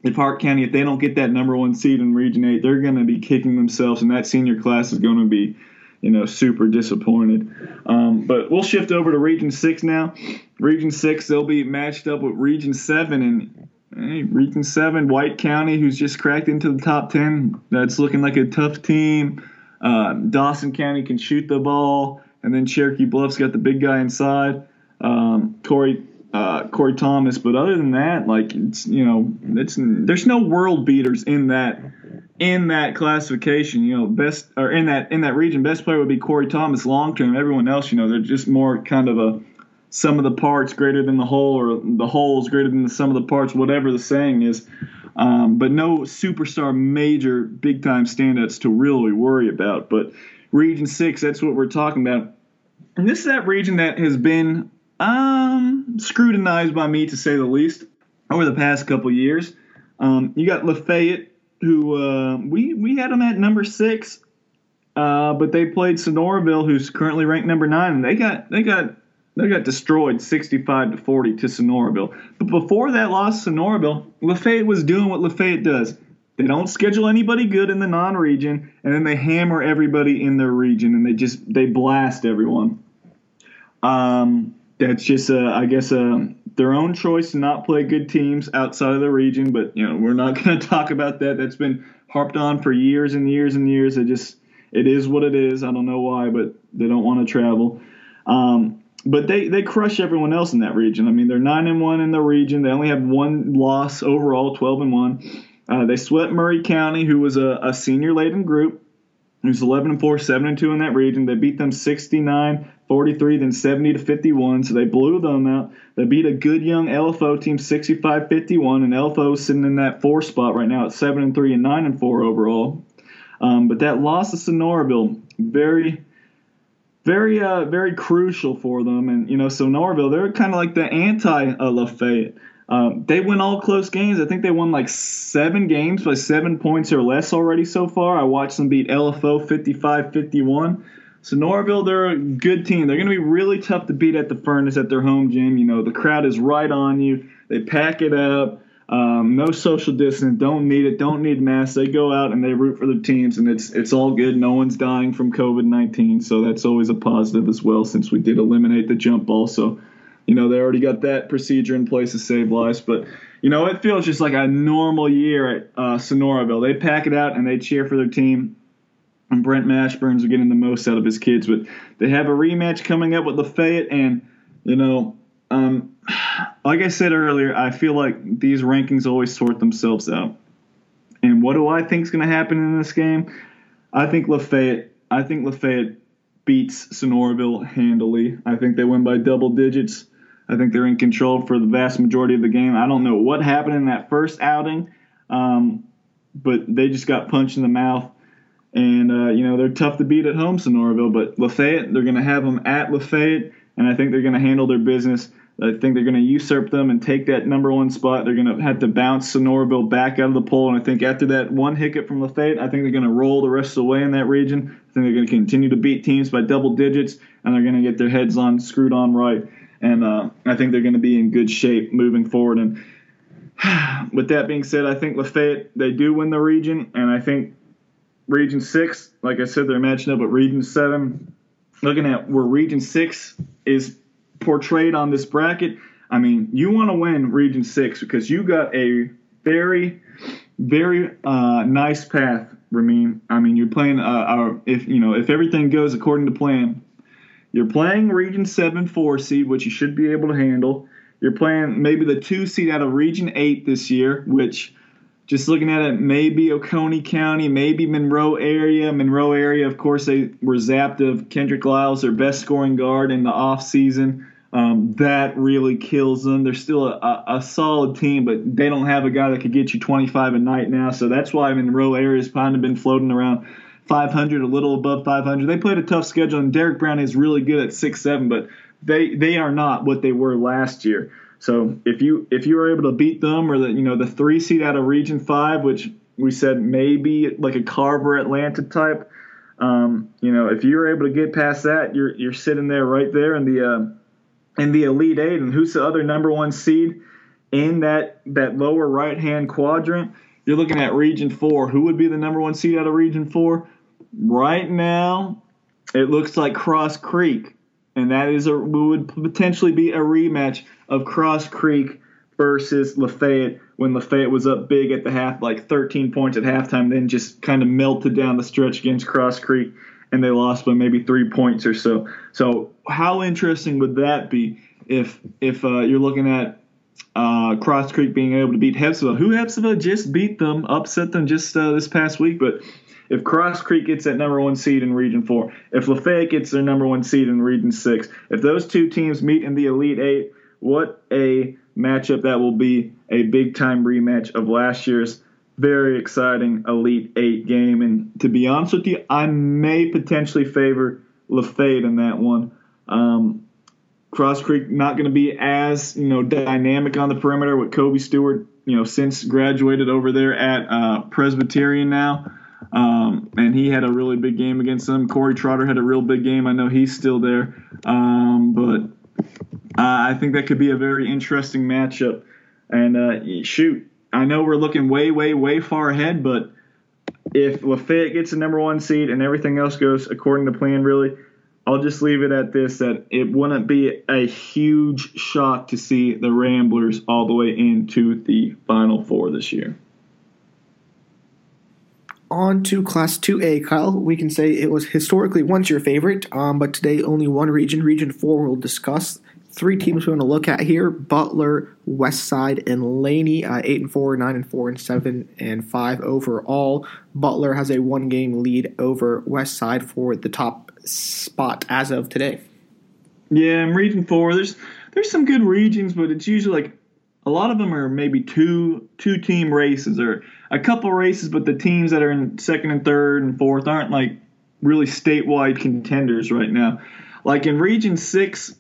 If Hart County, if they don't get that number one seed in Region eight, they're going to be kicking themselves, and that senior class is going to be, you know, super disappointed. Um, but we'll shift over to Region six now. Region six, they'll be matched up with Region seven, and Hey, Region seven, White County, who's just cracked into the top ten. That's looking like a tough team. Uh, Dawson County can shoot the ball. And then Cherokee Bluff's got the big guy inside, um, Corey uh, Corey Thomas. But other than that, like, it's, you know, it's there's no world beaters in that in that classification. You know, best or in that in that region, best player would be Corey Thomas long term. Everyone else, you know, they're just more kind of a some of the parts greater than the whole, or the whole is greater than the sum of the parts, whatever the saying is. Um, but no superstar, major, big-time standouts to really worry about. But Region six, that's what we're talking about. And this is that region that has been um, scrutinized by me, to say the least, over the past couple years. Um, you got Lafayette, who uh, we, we had them at number six, uh, but they played Sonoraville, who's currently ranked number nine, and they got they got they got destroyed sixty-five to forty to Sonoraville. But before that loss to Sonoraville, Lafayette was doing what Lafayette does. They don't schedule anybody good in the non-region, and then they hammer everybody in their region, and they just they blast everyone. Um, that's just, uh, I guess, uh, their own choice to not play good teams outside of the region. But you know, we're not going to talk about that. That's been harped on for years and years and years. It just it is what it is. I don't know why, but they don't want to travel. Um, but they they crush everyone else in that region. I mean, they're nine and one in the region. They only have one loss overall, twelve and one. Uh, they swept Murray County, who was a, a senior-laden group, who's eleven and four, seven and two in that region. They beat them sixty-nine to forty-three, then seventy to fifty-one, so they blew them out. They beat a good young L F O team sixty-five to fifty-one, and L F O is sitting in that four spot right now at seven and three and nine and four overall. Um, but that loss to Sonoraville, very, very, uh, very crucial for them. And, you know, Sonoraville, they're kind of like the anti-Lafayette. Um, they win all close games. I think they won like seven games by seven points or less already so far. I watched them beat L F O fifty-five fifty-one. So Norville, they're a good team. They're going to be really tough to beat at the Furnace at their home gym. You know, the crowd is right on you. They pack it up. Um, no social distance. Don't need it. Don't need masks. They go out and they root for their teams, and it's it's all good. No one's dying from COVID nineteen, so that's always a positive as well, since we did eliminate the jump ball. So, you know, they already got that procedure in place to save lives. But, you know, it feels just like a normal year at uh, Sonoraville. They pack it out and they cheer for their team. And Brent Mashburn's are getting the most out of his kids. But they have a rematch coming up with Lafayette. And, you know, um, like I said earlier, I feel like these rankings always sort themselves out. And what do I think is going to happen in this game? I think Lafayette – I think Lafayette beats Sonoraville handily. I think they win by double digits. I think they're in control for the vast majority of the game. I don't know what happened in that first outing, um, but they just got punched in the mouth. And, uh, you know, they're tough to beat at home, Sonoraville. But Lafayette, they're going to have them at Lafayette, and I think they're going to handle their business. I think they're going to usurp them and take that number one spot. They're going to have to bounce Sonoraville back out of the poll. And I think after that one hiccup from Lafayette, I think they're going to roll the rest of the way in that region. I think they're going to continue to beat teams by double digits, and they're going to get their heads on screwed on right. And uh, I think they're going to be in good shape moving forward. And with that being said, I think Lafayette, they do win the region. And I think Region six, like I said, they're matching up with Region seven. Looking at where Region six is portrayed on this bracket, I mean, you want to win Region six because you got a very, very uh, nice path, Ramin. I mean, you're playing uh, our, if you know if everything goes according to plan. You're playing Region seven four seed, which you should be able to handle. You're playing maybe the two seed out of Region eight this year, which, just looking at it, maybe Oconee County, maybe Monroe area. Monroe area, of course, they were zapped of Kendrick Lyles, their best scoring guard in the offseason. Um, that really kills them. They're still a, a, a solid team, but they don't have a guy that could get you twenty-five a night now. So that's why Monroe area has kind of been floating around five hundred, a little above five hundred. They played a tough schedule, and Derek Brown is really good at six seven, but they they are not what they were last year. So if you if you were able to beat them, or the you know the three seed out of Region five, which we said maybe like a Carver Atlanta type, um, you know if you were able to get past that, you're you're sitting there right there in the uh, in the Elite Eight. And who's the other number one seed in that that lower right hand quadrant? You're looking at Region four. Who would be the number one seed out of Region four? Right now, it looks like Cross Creek, and that is a would potentially be a rematch of Cross Creek versus Lafayette when Lafayette was up big at the half, like thirteen points at halftime, then just kind of melted down the stretch against Cross Creek, and they lost by maybe three points or so. So how interesting would that be if if uh, you're looking at uh, Cross Creek being able to beat Hepzibah, who Hepzibah just beat them, upset them just uh, this past week, but if Cross Creek gets that number one seed in Region four, if Lafayette gets their number one seed in Region six, if those two teams meet in the Elite Eight, what a matchup that will be a big-time rematch of last year's very exciting Elite Eight game. And to be honest with you, I may potentially favor Lafayette in that one. Um, Cross Creek not going to be as, you know, dynamic on the perimeter with Kobe Stewart, you know, since graduated over there at uh, Presbyterian now. Um, and he had a really big game against them. Corey Trotter had a real big game. I know he's still there. Um, but uh, I think that could be a very interesting matchup. And uh, shoot, I know we're looking way, way, way far ahead, but if Lafayette gets the number one seed and everything else goes according to plan, really, I'll just leave it at this, that it wouldn't be a huge shock to see the Ramblers all the way into the Final Four this year. On to Class two A, Kyle. We can say it was historically once your favorite, um, but today only one region. Region four we'll discuss. Three teams we want to look at here: Butler, Westside, and Laney. Uh, eight and four, nine and four, and seven and five overall. Butler has a one-game lead over Westside for the top spot as of today. Yeah, in Region four, there's there's some good regions, but it's usually like a lot of them are maybe two two team races or a couple races, but the teams that are in second and third and fourth aren't like really statewide contenders right now. Like in Region six,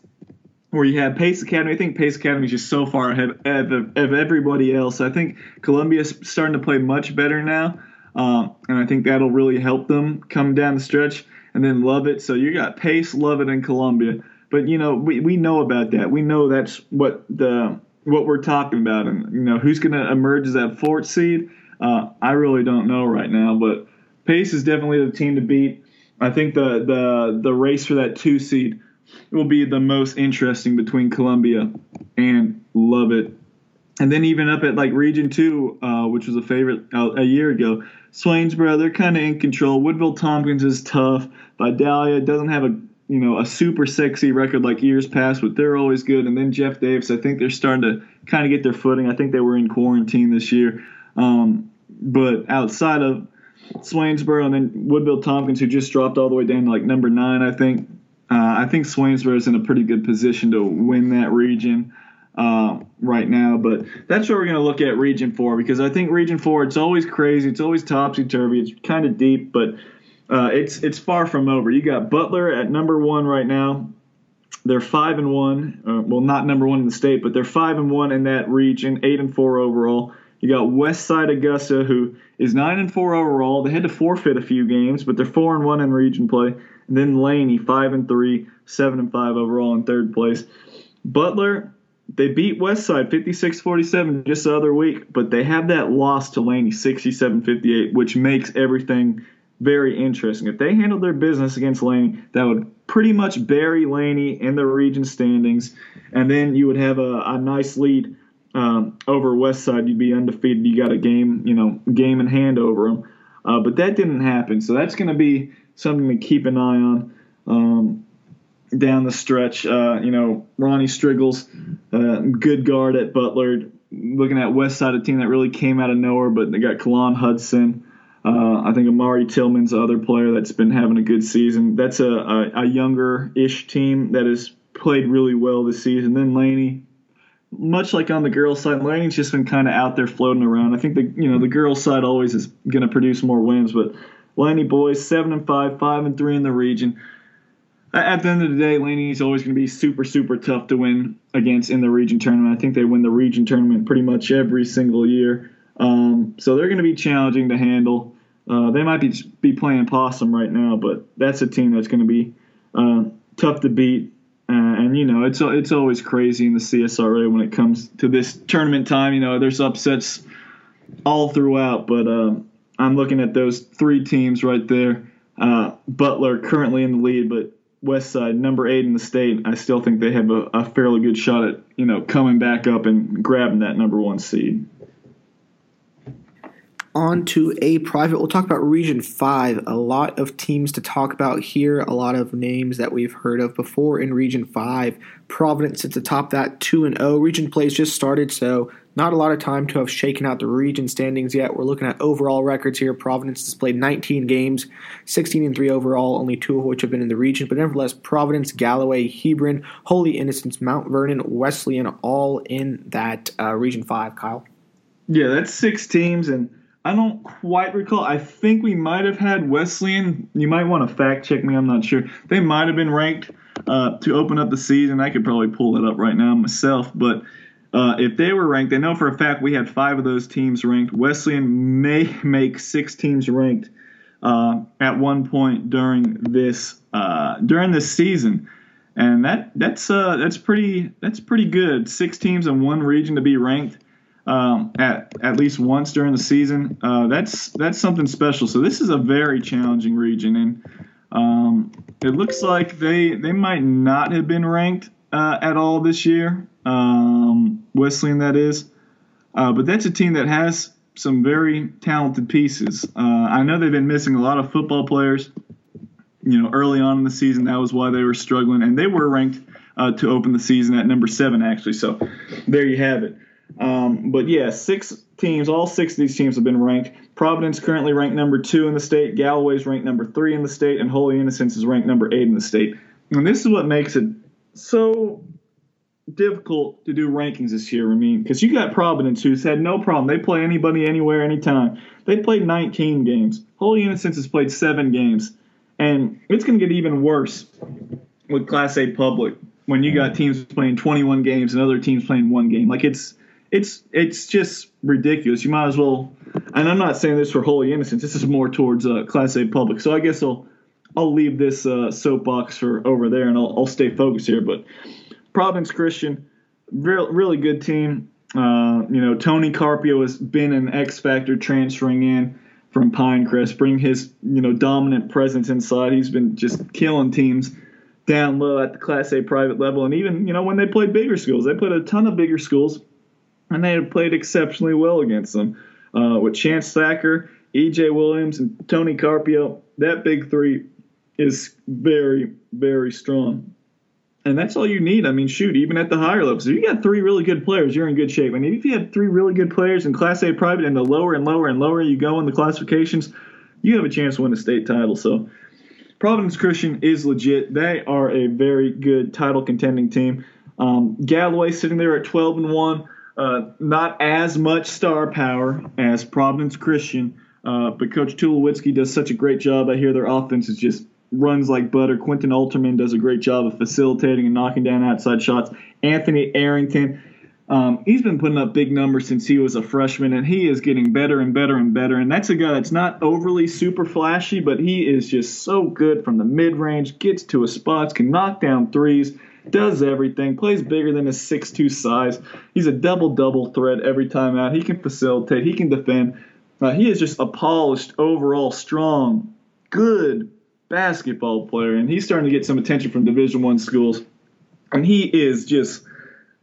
where you have Pace Academy. I think Pace Academy is just so far ahead of, of everybody else. I think Columbia's starting to play much better now, um, and I think that'll really help them come down the stretch. And then Lubbock. So you got Pace, Lubbock, and Columbia. But you know we, we know about that. We know that's what the what we're talking about. And you know who's going to emerge as that fourth seed. Uh, I really don't know right now. But Pace is definitely the team to beat. I think the the the race for that two seed will be the most interesting between Columbia and Lubbock. And then even up at like Region two, uh, which was a favorite uh, a year ago, Swainsboro, they're kind of in control. Woodville-Tompkins is tough. Vidalia doesn't have a you know a super sexy record like years past, but they're always good. And then Jeff Davis, I think they're starting to kind of get their footing. I think they were in quarantine this year. Um, but outside of Swainsboro and then Woodville-Tompkins, who just dropped all the way down to like number nine, I think, Uh, I think Swainsboro is in a pretty good position to win that region uh, right now. But that's where we're going to look at Region four, because I think Region four, it's always crazy. It's always topsy-turvy. It's kind of deep, but uh, it's it's far from over. You got Butler at number one right now. They're five and one. Uh, well, not number one in the state, but they're five and one in that region, eight and four overall. You got Westside Augusta, who is nine and four overall. They had to forfeit a few games, but they're four and one in region play. And then Laney, five and three, seven and five overall in third place. Butler, they beat Westside fifty-six forty-seven just the other week, but they have that loss to Laney, sixty-seven fifty-eight, which makes everything very interesting. If they handled their business against Laney, that would pretty much bury Laney in the region standings, and then you would have a, a nice lead Um, over Westside. You'd be undefeated. You got a game, you know, game in hand over them. Uh, but that didn't happen. So that's going to be something to keep an eye on um, down the stretch. Uh, you know, Ronnie Striggles, uh, good guard at Butler. Looking at Westside, a team that really came out of nowhere, but they got Kalon Hudson. Uh, I think Amari Tillman's the other player that's been having a good season. That's a, a, a younger-ish team that has played really well this season. Then Laney. Much like on the girls' side, Laney's just been kind of out there floating around. I think the you know the girls' side always is going to produce more wins, but Laney boys seven and five, five and three in the region. At the end of the day, Laney's always going to be super super tough to win against in the region tournament. I think they win the region tournament pretty much every single year, um, so they're going to be challenging to handle. Uh, they might be be playing possum right now, but that's a team that's going to be uh, tough to beat. Uh, and, you know, it's it's always crazy in the C S R A when it comes to this tournament time. You know, there's upsets all throughout, but uh, I'm looking at those three teams right there. Uh, Butler currently in the lead, but Westside, number eight in the state, I still think they have a, a fairly good shot at, you know, coming back up and grabbing that number one seed. On to a private. We'll talk about Region five. A lot of teams to talk about here. A lot of names that we've heard of before in Region five. Providence at the top, that two and oh. Region plays just started, so not a lot of time to have shaken out the region standings yet. We're looking at overall records here. Providence has played nineteen games, sixteen and three overall, only two of which have been in the region. But nevertheless, Providence, Galloway, Hebron, Holy Innocents, Mount Vernon, Wesleyan, all in that uh, Region five, Kyle. Yeah, that's six teams, and I don't quite recall. I think we might have had Wesleyan. You might want to fact check me. I'm not sure. They might have been ranked uh, to open up the season. I could probably pull that up right now myself, but Uh, if they were ranked, I know for a fact we had five of those teams ranked. Wesleyan may make six teams ranked uh, at one point during this uh, during this season, and that that's uh, that's pretty that's pretty good. Six teams in one region to be ranked um, at at least once during the season. Uh, that's that's something special. So this is a very challenging region, and um, it looks like they they might not have been ranked uh, at all this year. Um, Wesleyan, that is. Uh, but that's a team that has some very talented pieces. Uh, I know they've been missing a lot of football players, you know, early on in the season. That was why they were struggling. And they were ranked uh, to open the season at number seven, actually. So there you have it. Um, but, yeah, six teams, all six of these teams have been ranked. Providence currently ranked number two in the state. Galloway's ranked number three in the state. And Holy Innocents is ranked number eight in the state. And this is what makes it so difficult to do rankings this year, I mean, because you got Providence, who's had no problem. They play anybody, anywhere, anytime. They played nineteen games. Holy Innocents has played seven games. And it's going to get even worse with Class A public when you got teams playing twenty-one games and other teams playing one game. Like, it's it's it's just ridiculous. You might as well – and I'm not saying this for Holy Innocents. This is more towards uh, Class A public. So I guess I'll I'll leave this uh, soapbox for over there, and I'll, I'll stay focused here. But – Providence Christian, real, really good team. Uh, you know, Tony Carpio has been an X factor transferring in from Pinecrest, bring his, you know, dominant presence inside. He's been just killing teams down low at the Class A private level. And even, you know, when they played bigger schools, they played a ton of bigger schools, and they had played exceptionally well against them. Uh, with Chance Thacker, E J Williams, and Tony Carpio, that big three is very, very strong. And that's all you need. I mean, shoot, even at the higher levels, if you got three really good players, you're in good shape. And if you have three really good players in Class A private, and the lower and lower and lower you go in the classifications, you have a chance to win a state title. So Providence Christian is legit. They are a very good title contending team. Um, Galloway sitting there at twelve and one, uh, not as much star power as Providence Christian, uh, but Coach Tulowitzki does such a great job. I hear their offense is just runs like butter. Quentin Alterman does a great job of facilitating and knocking down outside shots. Anthony Arrington, um, he's been putting up big numbers since he was a freshman, and he is getting better and better and better. And that's a guy that's not overly super flashy, but he is just so good from the mid-range, gets to his spots, can knock down threes, does everything, plays bigger than his six two size. He's a double-double threat every time out. He can facilitate. He can defend. Uh, he is just a polished, overall strong, good basketball player, and he's starting to get some attention from Division One schools. And he is just,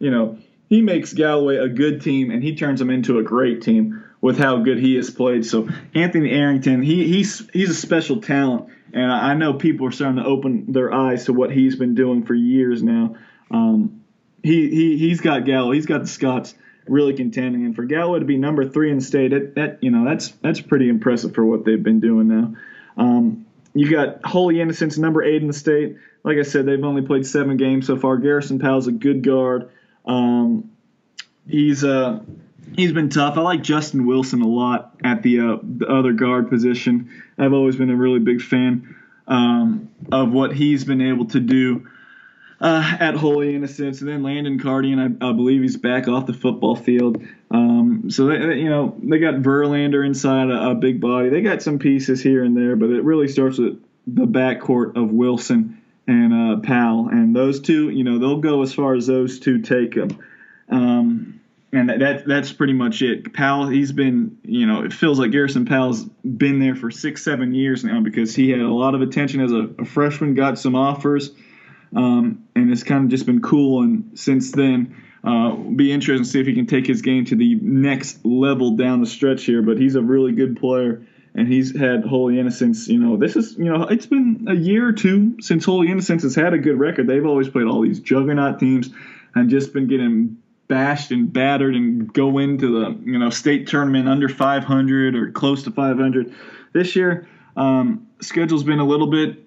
you know, he makes Galloway a good team, and he turns them into a great team with how good he has played. So Anthony Arrington, he he's he's a special talent, and I know people are starting to open their eyes to what he's been doing for years now. Um, he he he's got Galloway, he's got the Scots really contending, and for Galloway to be number three in the state, that, that you know that's that's pretty impressive for what they've been doing now. Um, You got Holy Innocents, number eight in the state. Like I said, they've only played seven games so far. Garrison Powell's a good guard. Um, he's uh, he's been tough. I like Justin Wilson a lot at the, uh, the other guard position. I've always been a really big fan um, of what he's been able to do uh, at Holy Innocents. And then Landon Cardian, I, I believe he's back off the football field. Um, so, they, you know, they got Verlander inside a, a big body. They got some pieces here and there, but it really starts with the backcourt of Wilson and uh, Powell. And those two, you know, they'll go as far as those two take them. Um, and that, that that's pretty much it. Powell, he's been, you know, it feels like Garrison Powell's been there for six, seven years now because he had a lot of attention as a, a freshman, got some offers, um, and it's kind of just been cool. And since then, Uh, be interesting to see if he can take his game to the next level down the stretch here. But he's a really good player, and he's had Holy Innocents. You know, this is, you know, it's been a year or two since Holy Innocents has had a good record. They've always played all these juggernaut teams and just been getting bashed and battered and go into the, you know, state tournament under five hundred or close to five hundred. This year, um, schedule's been a little bit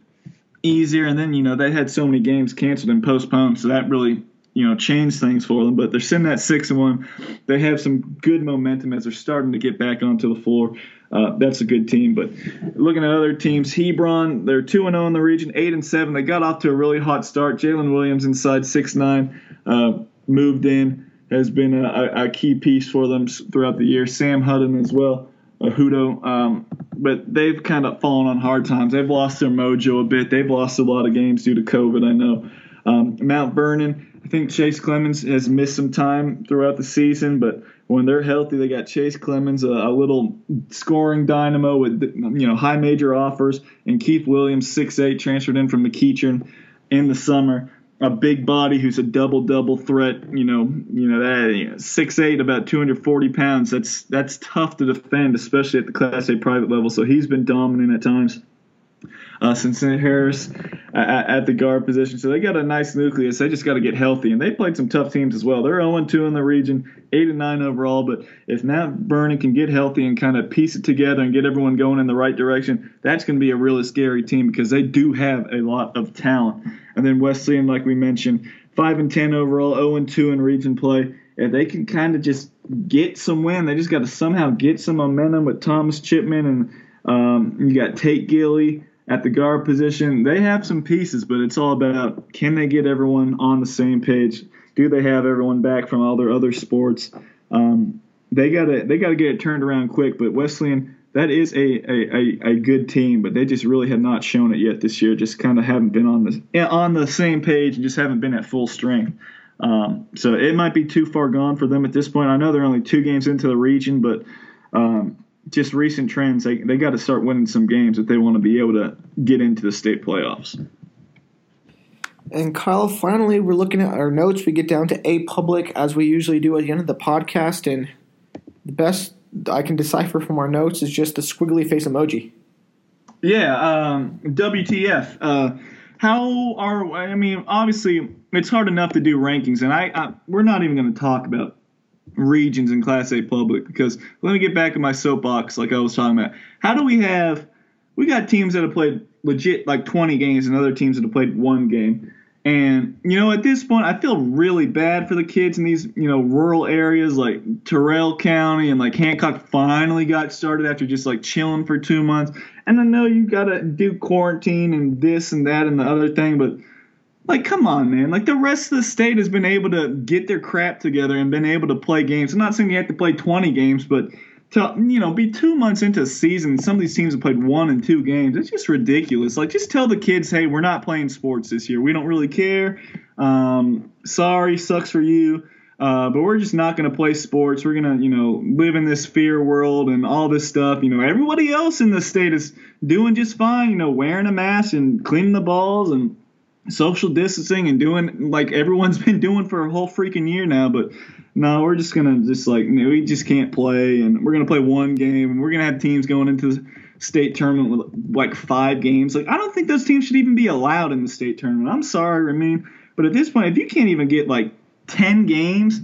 easier, and then, you know, they had so many games canceled and postponed, so that really, you know, change things for them. But they're sitting at six and one. They have some good momentum as they're starting to get back onto the floor. Uh, that's a good team. But looking at other teams, Hebron, they're two and zero in the region, eight and seven. They got off to a really hot start. Jalen Williams inside six nine, uh, moved in, has been a, a key piece for them throughout the year. Sam Hutton as well, a Hudo. Um, but they've kind of fallen on hard times. They've lost their mojo a bit. They've lost a lot of games due to COVID. I know. Um, Mount Vernon, I think Chase Clemens has missed some time throughout the season, but when they're healthy, they got Chase Clemens, a, a little scoring dynamo with, you know, high major offers, and Keith Williams, six eight, transferred in from McEachern in the summer, a big body who's a double double threat. You know, you know that you know, six eight, about two hundred forty pounds. That's that's tough to defend, especially at the Class A private level. So he's been dominant at times. Uh, Cincinnati Harris uh, at the guard position. So they got a nice nucleus. They just got to get healthy. And they played some tough teams as well. They're oh and two in the region, eight and nine overall. But if Mount Vernon can get healthy and kind of piece it together and get everyone going in the right direction, that's going to be a really scary team because they do have a lot of talent. And then Wesleyan, like we mentioned, five and ten overall, oh and two in region play. If they can kind of just get some win, they just got to somehow get some momentum with Thomas Chipman. And um, you got Tate Gilly at the guard position. They have some pieces, but it's all about, can they get everyone on the same page? Do they have everyone back from all their other sports? Um, they gotta they gotta get it turned around quick. But Wesleyan, that is a a, a, a good team, but they just really have not shown it yet this year. Just kind of haven't been on the on the same page and just haven't been at full strength. Um, so it might be too far gone for them at this point. I know they're only two games into the region, but Um, just recent trends, they they got to start winning some games if they want to be able to get into the state playoffs. And Kyle, finally, we're looking at our notes. We get down to A Public, as we usually do at the end of the podcast, and the best I can decipher from our notes is just the squiggly face emoji. Yeah, um, W T F. Uh, how are – I mean, obviously, it's hard enough to do rankings, and I, I we're not even going to talk about regions in Class A public, because let me get back in my soapbox like I was talking about. How do we have – we got teams that have played legit like twenty games and other teams that have played one game. And, you know, at this point I feel really bad for the kids in these, you know, rural areas like Terrell County and like Hancock finally got started after just like chilling for two months. And I know you got to do quarantine and this and that and the other thing, but – like, come on, man. Like, the rest of the state has been able to get their crap together and been able to play games. I'm not saying you have to play twenty games, but to, you know, be two months into a season, some of these teams have played one and two games. It's just ridiculous. Like, just tell the kids, hey, we're not playing sports this year. We don't really care. Um, sorry, sucks for you. Uh, but we're just not going to play sports. We're going to, you know, live in this fear world and all this stuff. You know, everybody else in the state is doing just fine, you know, wearing a mask and cleaning the balls and social distancing and doing like everyone's been doing for a whole freaking year now. But no, we're just gonna just like we just can't play, and we're gonna play one game, and we're gonna have teams going into the state tournament with like five games. Like, I don't think those teams should even be allowed in the state tournament. I'm sorry, Ramin, but at this point, if you can't even get like ten games,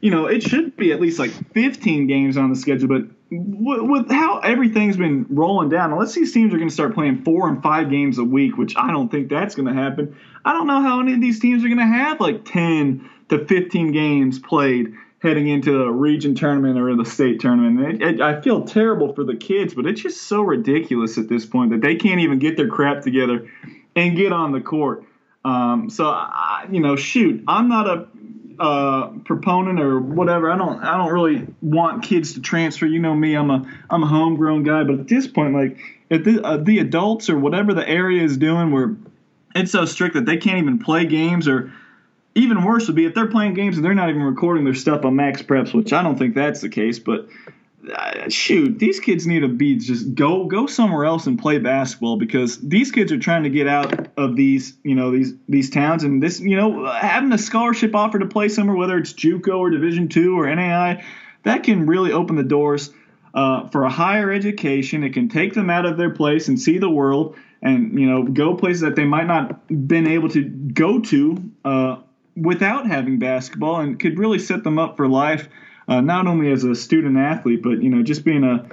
you know, it should be at least like fifteen games on the schedule. But with how everything's been rolling down, unless these teams are going to start playing four and five games a week, which I don't think that's going to happen, I don't know how any of these teams are going to have like ten to fifteen games played heading into the region tournament or the state tournament. It, it, I feel terrible for the kids, but it's just so ridiculous at this point that they can't even get their crap together and get on the court. Um, so, I, you know, shoot, I'm not a Uh, proponent or whatever. I don't I don't really want kids to transfer. You know me, I'm a I'm a homegrown guy. But at this point, like, if the, uh, the adults or whatever the area is doing, where it's so strict that they can't even play games, or even worse would be if they're playing games and they're not even recording their stuff on Max Preps, which I don't think that's the case. But Uh, shoot, these kids need to be just go go somewhere else and play basketball, because these kids are trying to get out of these, you know, these these towns, and this, you know, having a scholarship offer to play somewhere, whether it's JUCO or Division two or N A I A, that can really open the doors uh, for a higher education. It can take them out of their place and see the world, and, you know, go places that they might not been able to go to uh, without having basketball, and could really set them up for life. Uh, not only as a student athlete, but, you know, just being a,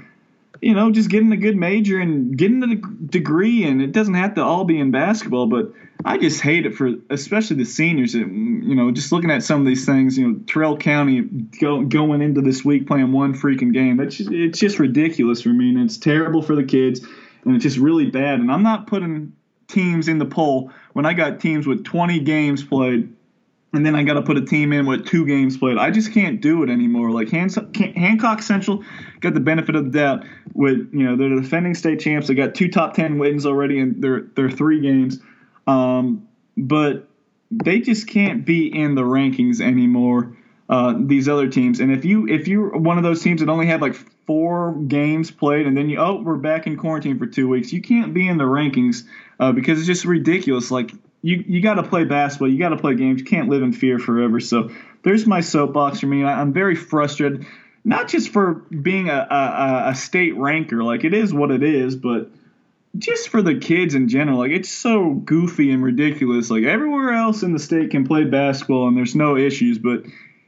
you know, just getting a good major and getting a degree. And it doesn't have to all be in basketball, but I just hate it for, especially the seniors, that, you know, just looking at some of these things, you know, Terrell County go, going into this week playing one freaking game. That's just, it's just ridiculous for me. And it's terrible for the kids, and it's just really bad. And I'm not putting teams in the poll when I got teams with twenty games played, and then I got to put a team in with two games played. I just can't do it anymore. Like Hancock Central got the benefit of the doubt with, you know, they're the defending state champs. They got two top ten wins already in their their three games, um, but they just can't be in the rankings anymore. Uh, these other teams, and if you if you're one of those teams that only had like four games played, and then you oh we're back in quarantine for two weeks, you can't be in the rankings uh, because it's just ridiculous. Like. You you got to play basketball. You got to play games. You can't live in fear forever. So there's my soapbox for me. I, I'm very frustrated, not just for being a, a, a state ranker. Like, it is what it is, but just for the kids in general. Like, it's so goofy and ridiculous. Like, everywhere else in the state can play basketball and there's no issues, but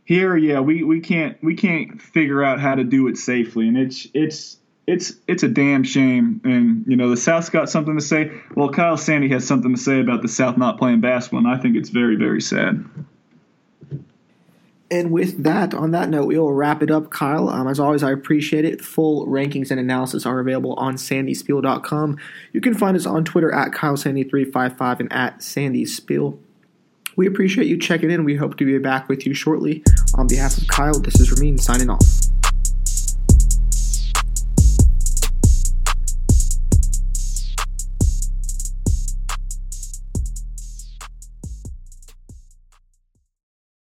here, yeah, we, we can't we can't figure out how to do it safely, and it's it's. It's it's a damn shame. And, you know, the South's got something to say. Well, Kyle Sandy has something to say about the South not playing basketball, and I think it's very, very sad. And with that, on that note, we will wrap it up, Kyle. Um, as always, I appreciate it. Full rankings and analysis are available on sandy spiel dot com. You can find us on Twitter at Kyle Sandy three five five and at sandyspiel. We appreciate you checking in. We hope to be back with you shortly. On behalf of Kyle, this is Ramin signing off.